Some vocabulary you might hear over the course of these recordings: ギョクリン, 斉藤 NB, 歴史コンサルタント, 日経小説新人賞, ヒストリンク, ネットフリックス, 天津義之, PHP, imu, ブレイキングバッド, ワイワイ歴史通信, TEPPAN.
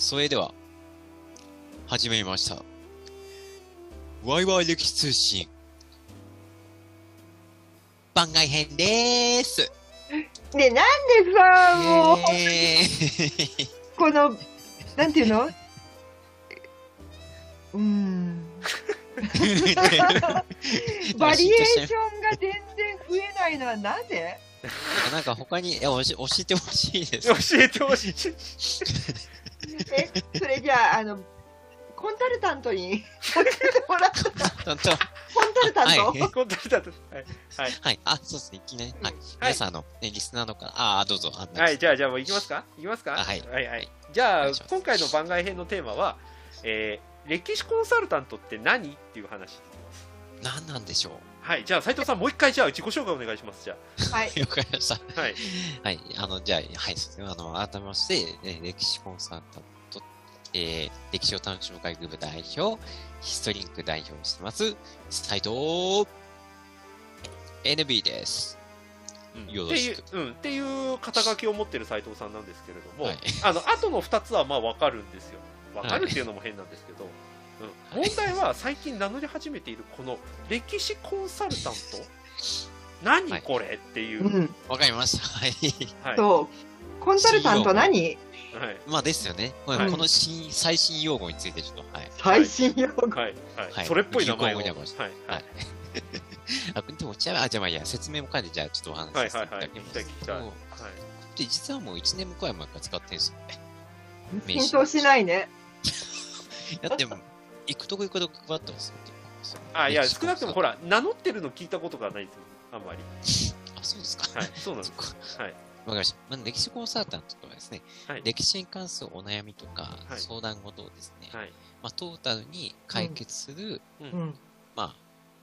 それでは始めました。ワイワイ歴史通信番外編でーす。ね、なんでさ、もうこのなんていうの、バリエーションが全然増えないのはなぜ？なんか他に教えてほしいです。教えてほしい。それじゃあコンサルタントにかけてもらった。コンサルタント。はい。あ、そうですね。いきなり。はい。皆さんリスナーの方、どうぞ。はい。じゃあもういきますか。はい。じゃあ今回の番外編のテーマは、歴史コンサルタントって何っていう話。何なんでしょう。はい。じゃあ斉藤さん、もう一回じゃあ自己紹介お願いします。じゃあ。はい。わかりました。はい。はい。じゃあ、はい、改めまして、歴史コンサルタント、歴史を楽しむ会グループ代表、ヒストリンク代表をしてます、斉藤 NB です。よろしく。っていう肩書きを持ってる斉藤さんなんですけれども、はい、後の2つはまあわかるんですよ。わかるっていうのも変なんですけど。はい問題は最近名乗り始めているこの歴史コンサルタント何これっていうわかりましたはいそうコンサルタント何まあですよねこの最新用語についてちょっと最新用語それっぽい名前をはいでもじゃあいや説明も書いてじゃあちょっとお話しさせていただきますで実はもう1年くらい前から使ってるんですよね浸透しないねだっても行くとこ配ってますいや少なくともほら名乗ってるの聞いたことがないですよあんまりそうですかはいそうなんですかはいわかりました歴史コンサルタントとはですね歴史に関するお悩みとか相談事をですねトータルに解決するまあ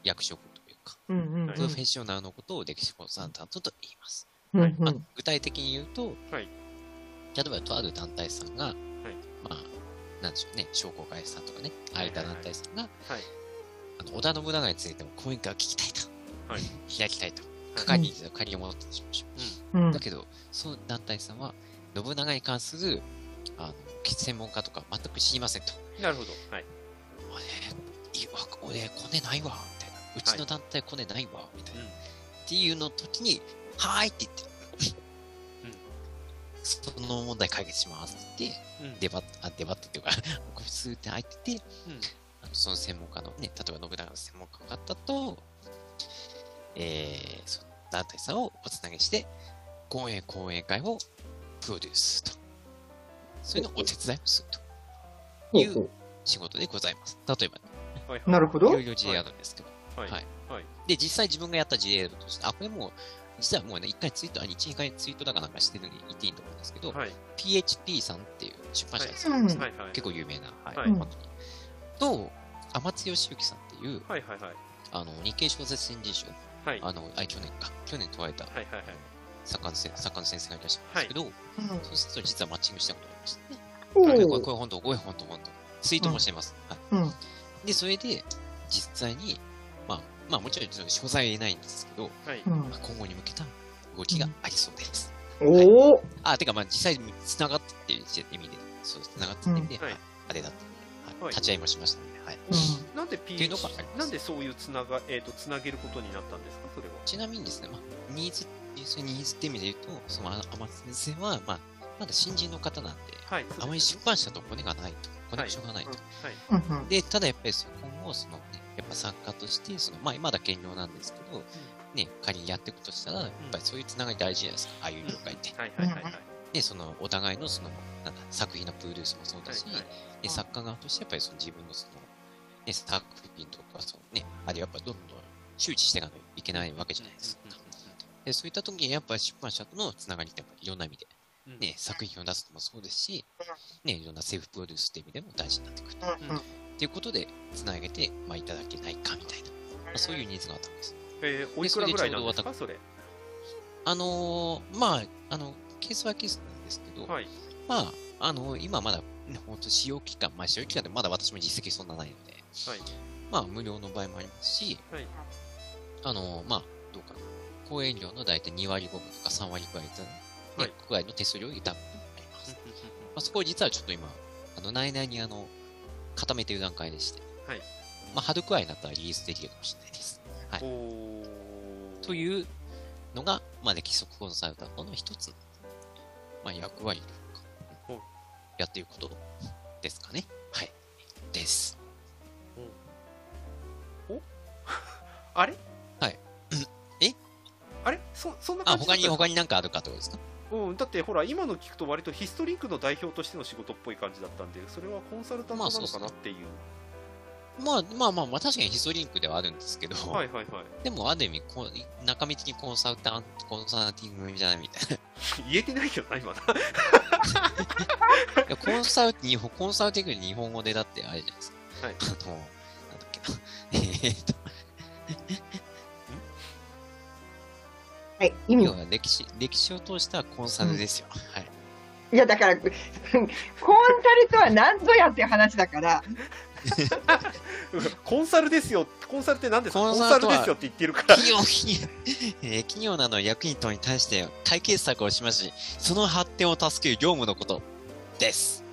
役職というかプロフェッショナルのことを歴史コンサルタントと言います具体的に言うと例えばとある団体さんがまあなんでしょうね、商工会さんとかね、ああいった団体さんが、織田信長についても講演会を聞きたいと、開きたいと、係員の仮に戻ってしまう。だけど、その団体さんは、信長に関する専門家とか全く知りませんと。なるほど。俺、コネないわ、みたいな。うちの団体コネないわ、みたいな。っていうの時に、はーいって言って。その問題解決しますってデバッっていうか個室って入っててその専門家のね例えば信長の専門家方とその団体さんをおつなげして講演会をプロデュースとそういうのをお手伝いをするという仕事でございます例えばなるほどいろいろ事例あるんですけどで実際自分がやった事例としてこれも実はもうね、1回ツイートだかなんかしてるのに言っていいと思うんですけど、PHP さんっていう出版社ですね。結構有名な。と、天津義之さんっていう、日経小説新人賞、去年問われた作家の先生がいらっしゃるんですけど、そうすると実はマッチングしたことがありましたね。これ本当、ツイートもしてます。で、それで、実際に、まあもちろん所在はいないんですけど、今後に向けた動きがありそうです。おお。てかまあ実際につながってっていう意味で、そうつながってってあれだって立ち会いもしましたね。なんでそういうつなげることになったんですかそれは。ちなみにですね、ニーズって意味で言うと、その天津先生はまだ新人の方なんで、あまり出版社とコネクションがないと。でただやっぱり今後そのやっぱ作家としてまだ兼業なんですけど、ね、仮にやっていくとしたらやっぱりそういうつながり大事じゃないですかああいう業界って。でお互いの作品のプロデュースもそうだし、で作家側としてやっぱり自分のね、作品とかあれやっぱどんどん周知していかないといけないわけじゃないですか。でそういった時にやっぱり出版社とのつながりっていろんな意味で、ね、作品を出すのもそうですし、ね、いろんなセルフプロデュースって意味でも大事になってくると。ということでつなげていただけないかみたいなそういうニーズがあったんです。おいくらぐらいなんですかそれ？ケースはケースなんですけど、今まだ本当使用期間でまだ私も実績そんなないので、無料の場合もありますし、どうかな講演料の大体2割5分とか3割ぐらいの手数料が多分あります。そこ実はちょっと今内々に固めている段階でして、はい、まあ、ハドクアになったらリリースできるかもしれないです。はい、おというのが、まあ、基礎コンサルタントの一つ、まあ、役割とかやっていることですかね。はい、です。おあれはい。えあれ そんな感じですか？他に何かあるかってことですか？うん、だってほら今の聞くと割とヒストリックの代表としての仕事っぽい感じだったんで、それはコンサルタントなのかなっていう。まあ確かにヒストリンクではあるんですけど、はいはいはい、でもある意味中身的にコンサルティングじゃないみたいな。言えてないけどな今なコンサルティング日本語でだってあれじゃないですか、はい、なんだっけなはい、意味は歴史を通したコンサルですよ、うん、はい、いやだからコンサルとは何ぞやっていう話だからコンサルですよ、コンサルって何ですか？コンサルですよって言ってるから企業などの役員等に対して解決策を示し、その発展を助ける業務のことです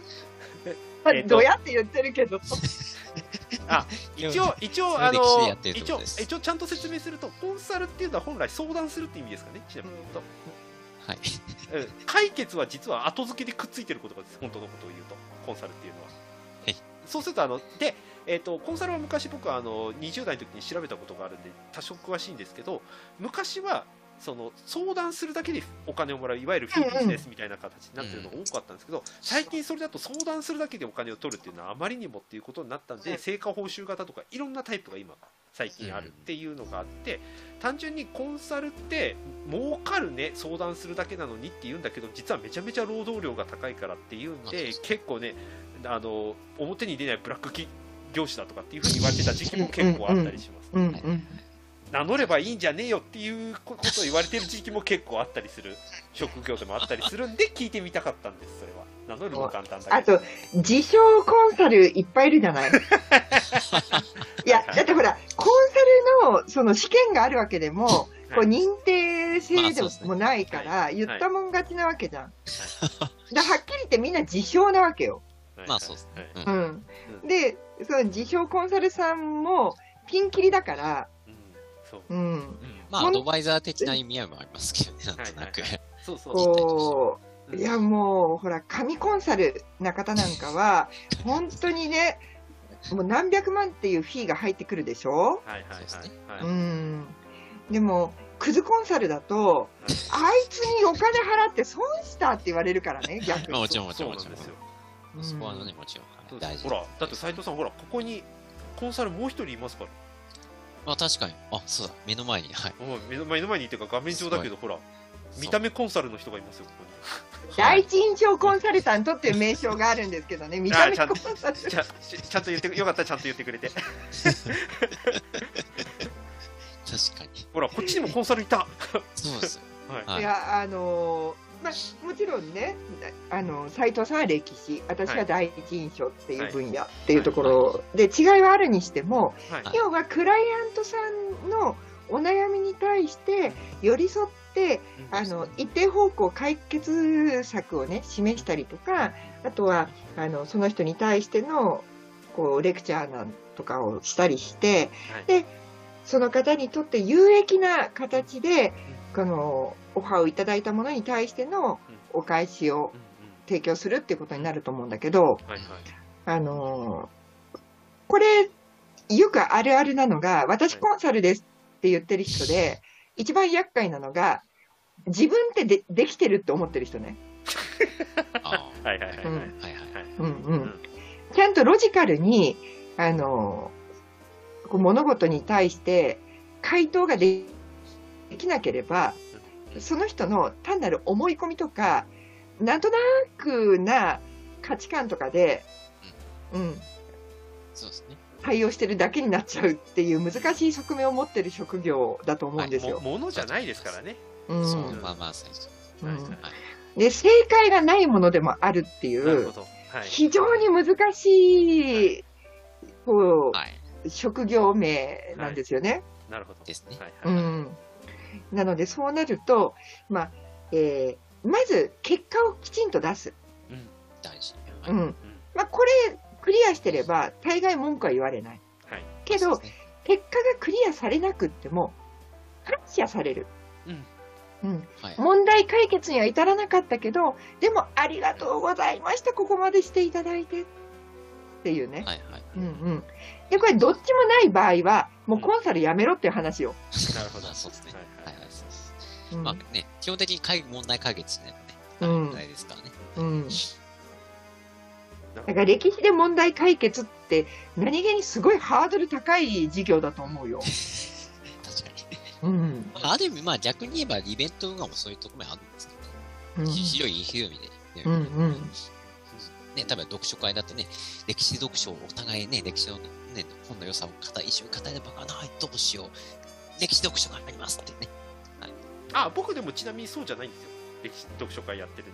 どうやって言ってるけどあ、一応一応ちゃんと説明すると、コンサルっていうのは本来相談するって意味ですかね、ちなみに言うと、はい、解決は実は後付けでくっついてることがです、本当のことを言うと、コンサルっていうのは。はい、そうするとで、コンサルは昔僕は20代の時に調べたことがあるんで多少詳しいんですけど、昔は相談するだけでお金をもらう、いわゆるフィービジネスみたいな形になってるのが多かったんですけど、最近それだと相談するだけでお金を取るっていうのはあまりにもっていうことになったんで、成果報酬型とかいろんなタイプが今最近あるっていうのがあって、単純にコンサルって儲かるね、相談するだけなのにっていうんだけど、実はめちゃめちゃ労働量が高いからっていうんで、結構ね表に出ないブラック業種だとかっていうふうに言われてた時期も結構あったりしますね。名乗ればいいんじゃねえよっていうことを言われてる時期も結構あったりする職業でもあったりするんで、聞いてみたかったんです。それは名乗るの簡単だけど、あと自称コンサルいっぱいいるじゃないいやだってほらコンサルの試験があるわけでも、はい、こう認定制度もないから、まあそうですね、言ったもん勝ちなわけじゃん、はい、だはっきり言ってみんな自称なわけよ。まあそうですね、うん、で自称コンサルさんもピンキリだからうん、まあアドバイザー的な意味合いもありますけどね、なんとなく。そうそう。いやもうほら神コンサルな方なんかは本当にね、もう何百万っていうフィーが入ってくるでしょ。はいはいはい。うん。でもクズコンサルだと、はい、あいつにお金払って損したって言われるからね、逆に。もちろんもちろんもちろんですよ。そこはねもちろん大事。ほらだって斉藤さんほらここにコンサルもう一人いますから。あ、確かに。あ、そうだ。目の前に。はい。目の前にっていうか画面上だけど、ほら、見た目コンサルの人がいますよ、ここに。第一印象コンサルタントっていう名称があるんですけどね、見た目コンサルタント。ちゃんと言って、よかった、ちゃんと言ってくれて。確かに。ほら、こっちにもコンサルいた。そうです。はい。いや、まあ、もちろんね、斉藤さんは歴史、私は第一印象っていう分野っていうところで違いはあるにしても、要はクライアントさんのお悩みに対して寄り添って一定方向解決策をね示したりとか、あとはその人に対してのこうレクチャーなんとかをしたりして、でその方にとって有益な形でオファーをいただいたものに対してのお返しを提供するっていうことになると思うんだけど、これよくあるあるなのが、私コンサルですって言ってる人で一番厄介なのが、自分ってできてるって思ってる人ね。ちゃんとロジカルに物事に対して回答ができなければ、その人の単なる思い込みとかなんとなくな価値観とかで、うん、そうですね、対応してるだけになっちゃうっていう難しい側面を持ってる職業だと思うんですよ。ものじゃないですからね。で、正解がないものでもあるっていう、はい、非常に難しいこう、はい、職業名なんですよね。なるほどですね。なのでそうなると、まず結果をきちんと出す、うん、まあ、これクリアしてれば大概文句は言われない、はい、けど、ね、結果がクリアされなくっても感謝される、うんうんはい、問題解決には至らなかったけどでもありがとうございましたここまでしていただいてっていうね、はいはいうんうん、でこれどっちもない場合はもうコンサルやめろっていう話を、うん、なるほどそうですね、はいはいそうですまあね、基本的に問題解決しないとね、問題ですからね、うん、だから歴史で問題解決って何気にすごいハードル高い事業だと思うよ確かに、うんまあ、ある意味、まあ、逆に言えばイベント運営もそういうところもあるんですけど、ねうん、広い広い意味で、ねうんうんね、例えば読書会だってね歴史読書をお互いね歴史の、ね、本の良さを一緒に語ればないどうしよう歴史読書がありますってねあ僕でもちなみにそうじゃないんですよ歴史読書会やってる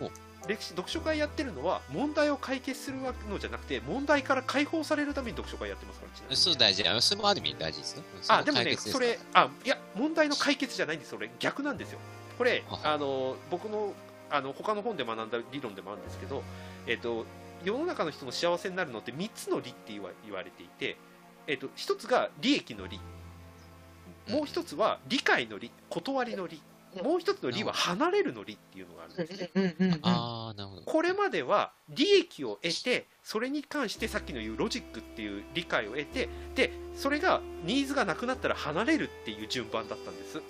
のは歴史読書会やってるのは問題を解決するのじゃなくて問題から解放されるために読書会やってますからちなみにそう大事それもある意味大事ですよあでもねそれいや問題の解決じゃないんですそれ逆なんですよこれ僕の他の本で学んだ理論でもあるんですけど、世の中の人の幸せになるのって3つの利って言われていて、1つが利益の利もう一つは理解の利、断りの利、もう一つの利は離れるの利っていうのがあるんですね。あ、なるほど。これまでは利益を得て、それに関してさっきの言うロジックっていう理解を得て、で、それがニーズがなくなったら離れるっていう順番だったんです。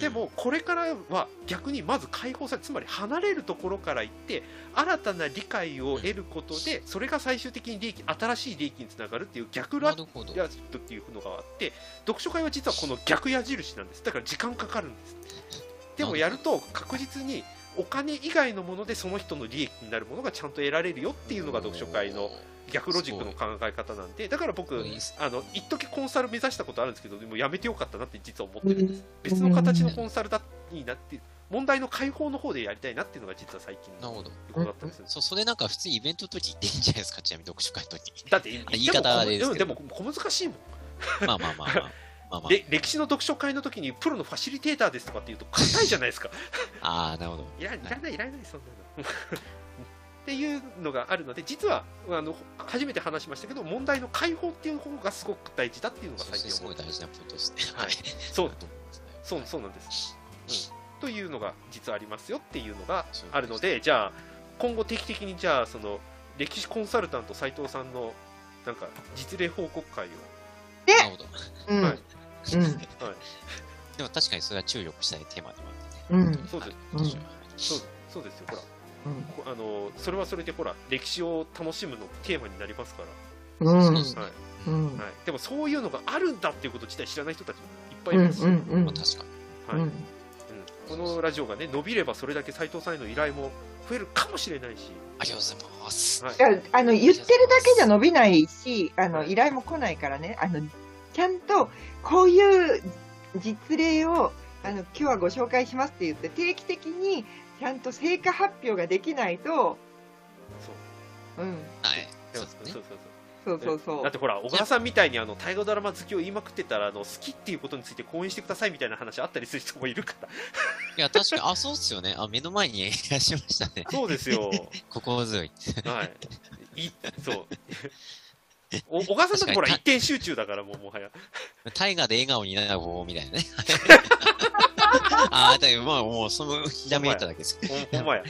でもこれからは逆にまず解放され、つまり離れるところから行って新たな理解を得ることでそれが最終的に利益、新しい利益につながるっていう逆ラジットっていうのがあって読書会は実はこの逆矢印なんです。だから時間かかるんです。でもやると確実にお金以外のものでその人の利益になるものがちゃんと得られるよっていうのが読書会の逆ロジックの考え方なんで、だから僕一時コンサル目指したことあるんですけど、でもやめてよかったなって実は思ってるんです。別の形のコンサルだいいなって問題の解放の方でやりたいなっていうのが実は最近のことだったんですよ。それなんか普通にイベントの時言っていいんじゃないですか。ちなみに読書会の時だって言い方ですけど、でも小難しいもんまあまあまあ、まあで歴史の読書会の時にプロのファシリテーターですとかっていうと硬いじゃないですかああなるほど、いらないそんなのっていうのがあるので、実は初めて話しましたけど問題の解放っていう方がすごく大事だっていうのが最近思ってます。すごい大事なポイントですね。はいそうなんです、うん、というのが実はありますよっていうのがあるので、じゃあ今後定期的にじゃあその歴史コンサルタント斉藤さんのなんか実例報告会をで、うんはいうんはい、でも確かにそれは注力したいテーマでもあるので、うん、そうです、うん、そうですよ。ほら、うん、それはそれでほら歴史を楽しむのテーマになりますから、うんはいうんはい、でもそういうのがあるんだっていうこと自体知らない人たちもいっぱいいますし、うんうんうん、確かに、はいうんうん、このラジオがね伸びればそれだけ斉藤さんへの依頼も増えるかもしれないし、ありがとうございます、はい、言ってるだけじゃ伸びないし、依頼も来ないからね、ちゃんとこういう実例を今日はご紹介しますって言って定期的にちゃんと成果発表ができないと、そう、うん、はい、そうだってほら小川さんみたいに大河ドラマ好きを言いまくってたら好きっていうことについて講演してくださいみたいな話あったりする人もいるからいや確かにそうですよね。目の前にいらっしゃいましたね。そうですよ心強いはいそう小川さんだとほら一点集中だからもはや大河で笑顔になる方法みたいなねああ、まあもうそのひらめいただけです。ほんまや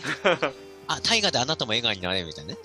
あ、大河であなたも笑顔になれるみたいなね